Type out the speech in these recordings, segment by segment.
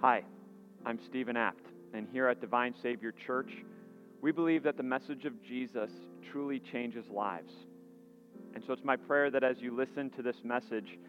Hi, I'm Stephen Apt, and here at Divine Savior Church, we believe that the message of Jesus truly changes lives. And so it's my prayer that as you listen to this message,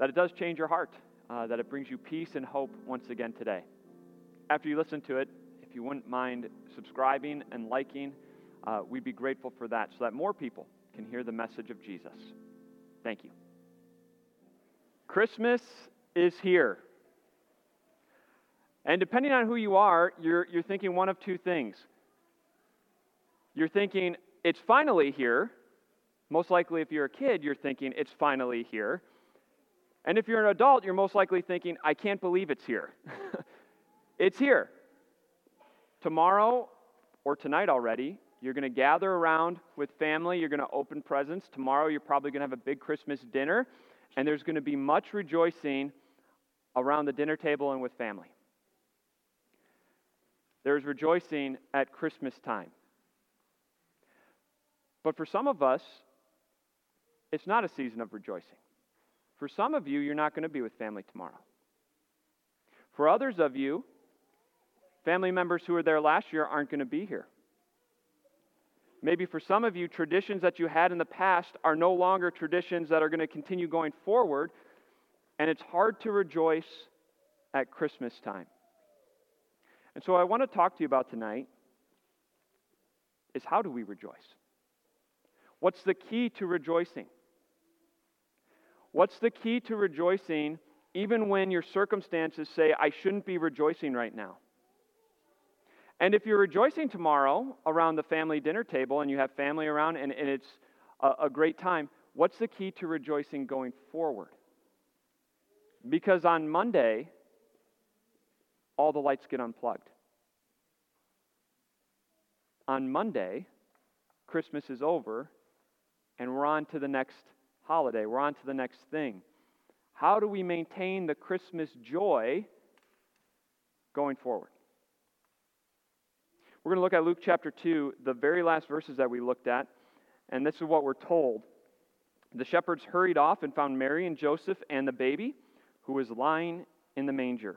that it does change your heart, that it brings you peace and hope once again today. After you listen to it, if you wouldn't mind subscribing and liking, we'd be grateful for that so that more people can hear the message of Jesus. Thank you. Christmas is here. And depending on who you are, you're thinking one of two things. You're thinking, it's finally here. Most likely if you're a kid, you're thinking, it's finally here. And if you're an adult, you're most likely thinking, I can't believe it's here. It's here. Tomorrow or tonight already, you're going to gather around with family. You're going to open presents. Tomorrow you're probably going to have a big Christmas dinner. And there's going to be much rejoicing around the dinner table and with family. There's rejoicing at Christmas time. But for some of us, it's not a season of rejoicing. For some of you, you're not going to be with family tomorrow. For others of you, family members who were there last year aren't going to be here. Maybe for some of you, traditions that you had in the past are no longer traditions that are going to continue going forward, and it's hard to rejoice at Christmas time. And so I want to talk to you about tonight is how do we rejoice? What's the key to rejoicing? What's the key to rejoicing even when your circumstances say, I shouldn't be rejoicing right now? And if you're rejoicing tomorrow around the family dinner table and you have family around and it's a great time, what's the key to rejoicing going forward? Because on Monday, all the lights get unplugged. On Monday, Christmas is over, and we're on to the next holiday. We're on to the next thing. How do we maintain the Christmas joy going forward? We're going to look at Luke chapter 2, the very last verses that we looked at, and this is what we're told. The shepherds hurried off and found Mary and Joseph and the baby, who was lying in the manger.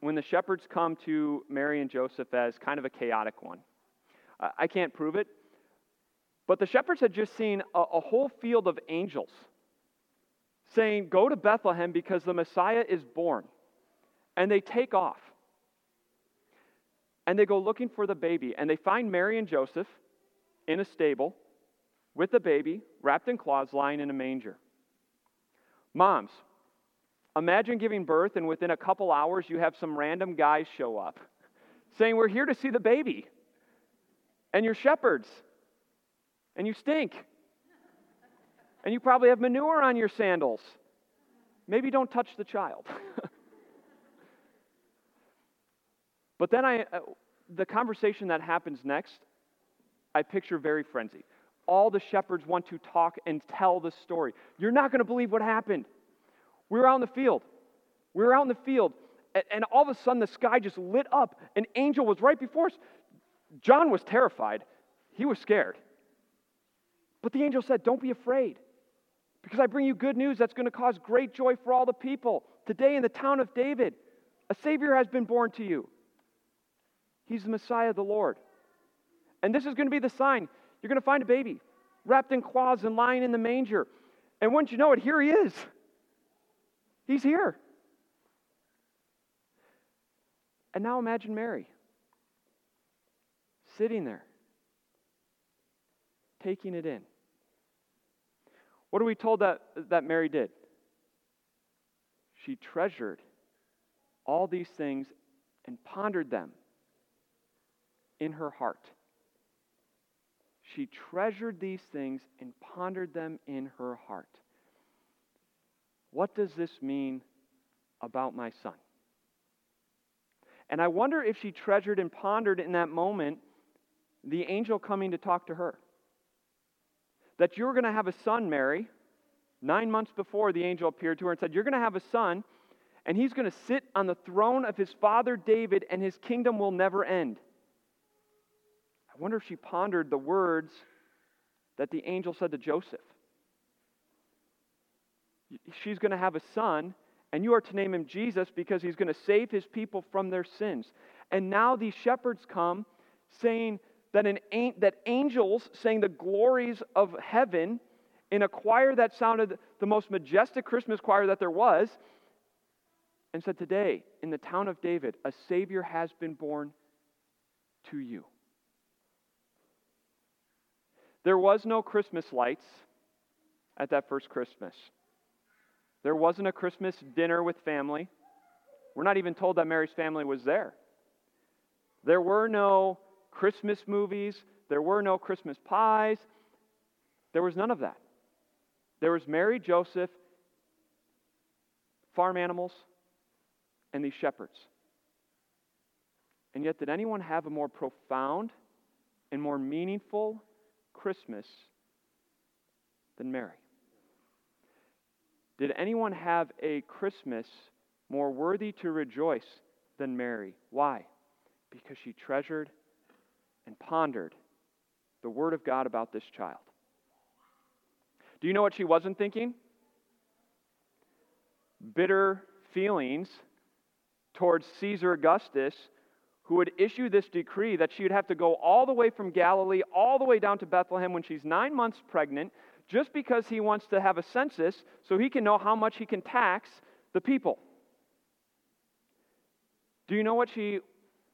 when the shepherds come to Mary and Joseph as kind of a chaotic one. I can't prove it. But the shepherds had just seen a whole field of angels saying, go to Bethlehem because the Messiah is born. And they take off. And they go looking for the baby. And they find Mary and Joseph in a stable with the baby wrapped in cloths lying in a manger. Moms, imagine giving birth and within a couple hours you have some random guys show up saying, we're here to see the baby. And you're shepherds. And you stink. And you probably have manure on your sandals. Maybe don't touch the child. But then the conversation that happens next, I picture very frenzied. All the shepherds want to talk and tell the story. You're not going to believe what happened. We were out in the field. And all of a sudden the sky just lit up. An angel was right before us. John was terrified. He was scared. But the angel said, don't be afraid, because I bring you good news that's going to cause great joy for all the people. Today in the town of David, a Savior has been born to you. He's the Messiah, the Lord. And this is going to be the sign. You're going to find a baby wrapped in cloths and lying in the manger. And wouldn't you know it, here he is. He's here. And now imagine Mary sitting there, taking it in. What are we told that Mary did? She treasured all these things and pondered them in her heart. She treasured these things and pondered them in her heart. What does this mean about my son? And I wonder if she treasured and pondered in that moment the angel coming to talk to her. That you're going to have a son, Mary. 9 months before, the angel appeared to her and said, you're going to have a son, and he's going to sit on the throne of his father David, and his kingdom will never end. I wonder if she pondered the words that the angel said to Joseph. She's going to have a son, and you are to name him Jesus because he's going to save his people from their sins. And now these shepherds come saying that angels sang the glories of heaven in a choir that sounded the most majestic Christmas choir that there was, and said, today, in the town of David, a Savior has been born to you. There was no Christmas lights at that first Christmas. There wasn't a Christmas dinner with family. We're not even told that Mary's family was there. There were no Christmas movies. There were no Christmas pies. There was none of that. There was Mary, Joseph, farm animals, and these shepherds. And yet, did anyone have a more profound and more meaningful Christmas than Mary? Did anyone have a Christmas more worthy to rejoice than Mary? Why? Because she treasured and pondered the Word of God about this child. Do you know what she wasn't thinking? Bitter feelings towards Caesar Augustus, who would issue this decree that she would have to go all the way from Galilee, all the way down to Bethlehem when she's 9 months pregnant, just because he wants to have a census so he can know how much he can tax the people. Do you know what she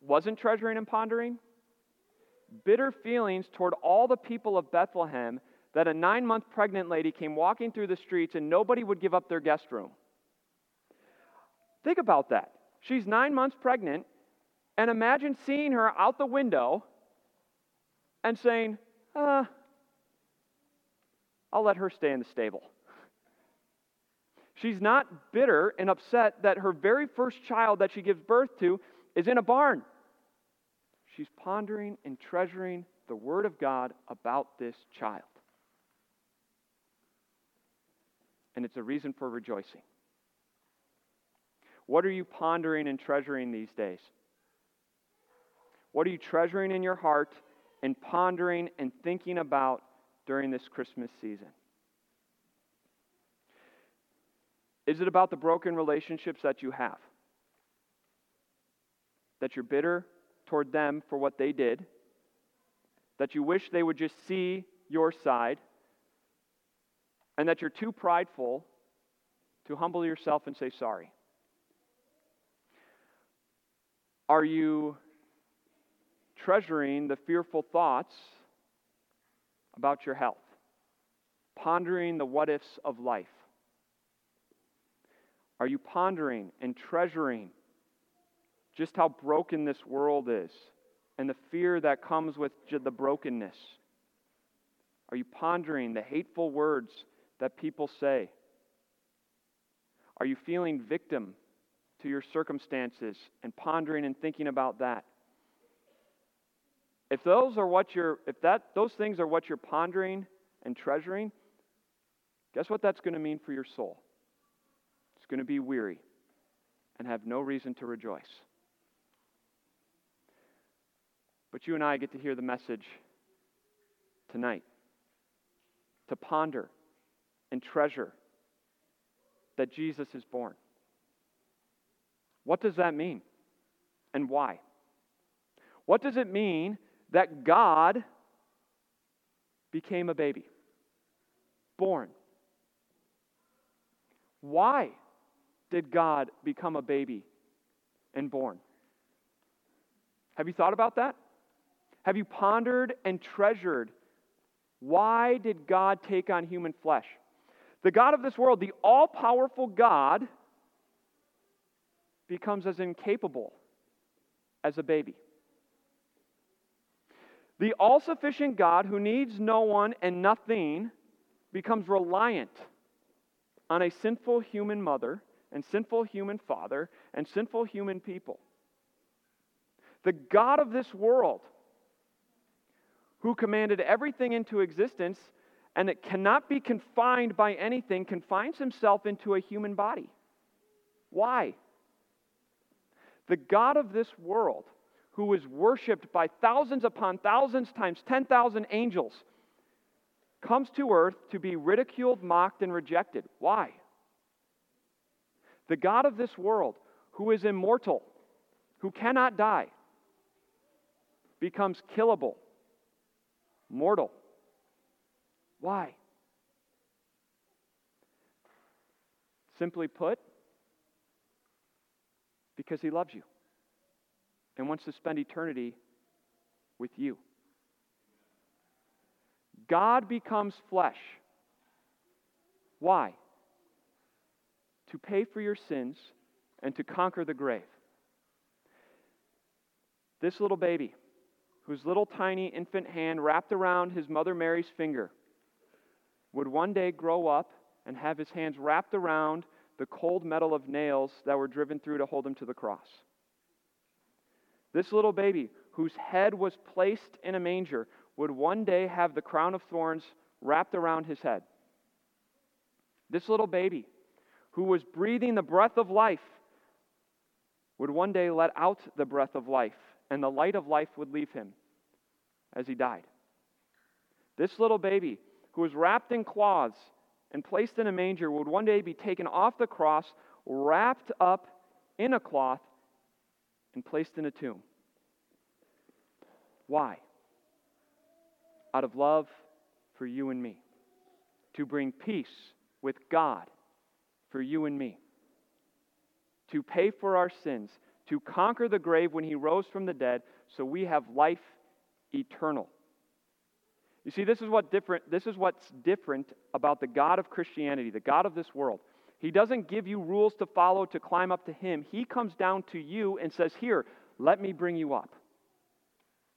wasn't treasuring and pondering? Bitter feelings toward all the people of Bethlehem that a 9-month pregnant lady came walking through the streets and nobody would give up their guest room. Think about that. She's 9 months pregnant, and imagine seeing her out the window and saying, I'll let her stay in the stable. She's not bitter and upset that her very first child that she gives birth to is in a barn. She's pondering and treasuring the Word of God about this child. And it's a reason for rejoicing. What are you pondering and treasuring these days? What are you treasuring in your heart and pondering and thinking about during this Christmas season? Is it about the broken relationships that you have? That you're bitter toward them for what they did? That you wish they would just see your side? And that you're too prideful to humble yourself and say sorry? Are you treasuring the fearful thoughts about your health? Pondering the what-ifs of life? Are you pondering and treasuring just how broken this world is and the fear that comes with the brokenness? Are you pondering the hateful words that people say? Are you feeling victim to your circumstances and pondering and thinking about that? If those things are what you're pondering and treasuring, guess what that's going to mean for your soul? It's going to be weary and have no reason to rejoice. But you and I get to hear the message tonight, to ponder and treasure that Jesus is born. What does that mean? And why? What does it mean that God became a baby? Born. Why did God become a baby and born? Have you thought about that? Have you pondered and treasured why did God take on human flesh? The God of this world, the all-powerful God, becomes as incapable as a baby. The all-sufficient God who needs no one and nothing becomes reliant on a sinful human mother and sinful human father and sinful human people. The God of this world, who commanded everything into existence, and it cannot be confined by anything, confines himself into a human body. Why? The God of this world, who is worshipped by thousands upon thousands times 10,000 angels, comes to earth to be ridiculed, mocked, and rejected. Why? The God of this world, who is immortal, who cannot die, becomes killable, mortal. Why? Simply put, because he loves you and wants to spend eternity with you. God becomes flesh. Why? To pay for your sins and to conquer the grave. This little baby, whose little tiny infant hand wrapped around his mother Mary's finger, would one day grow up and have his hands wrapped around the cold metal of nails that were driven through to hold him to the cross. This little baby, whose head was placed in a manger, would one day have the crown of thorns wrapped around his head. This little baby, who was breathing the breath of life, would one day let out the breath of life, and the light of life would leave him as he died. This little baby, who was wrapped in cloths and placed in a manger, would one day be taken off the cross, wrapped up in a cloth, and placed in a tomb. Why? Out of love for you and me. To bring peace with God for you and me. To pay for our sins. To conquer the grave when he rose from the dead, so we have life eternal. You see, this is what's different about the God of Christianity, the God of this world. He doesn't give you rules to follow to climb up to him. He comes down to you and says, here, let me bring you up.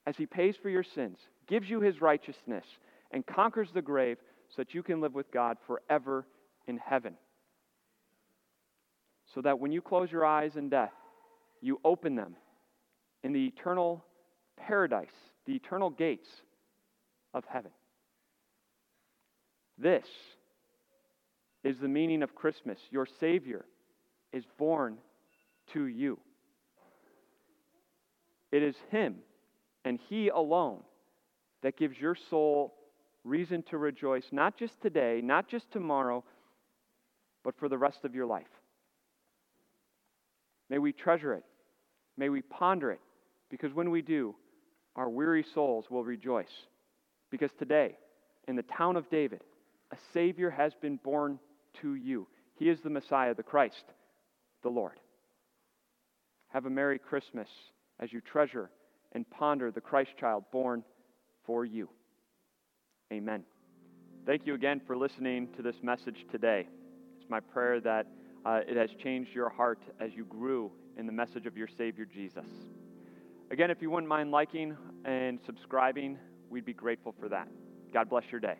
As he pays for your sins, gives you his righteousness, and conquers the grave so that you can live with God forever in heaven. So that when you close your eyes in death, you open them in the eternal paradise, the eternal gates of heaven. This is the meaning of Christmas. Your Savior is born to you. It is him and he alone that gives your soul reason to rejoice, not just today, not just tomorrow, but for the rest of your life. May we treasure it. May we ponder it, because when we do, our weary souls will rejoice. Because today, in the town of David, a Savior has been born to you. He is the Messiah, the Christ, the Lord. Have a Merry Christmas as you treasure and ponder the Christ child born for you. Amen. Thank you again for listening to this message today. It's my prayer that it has changed your heart as you grew in the message of your Savior Jesus. Again, if you wouldn't mind liking and subscribing, we'd be grateful for that. God bless your day.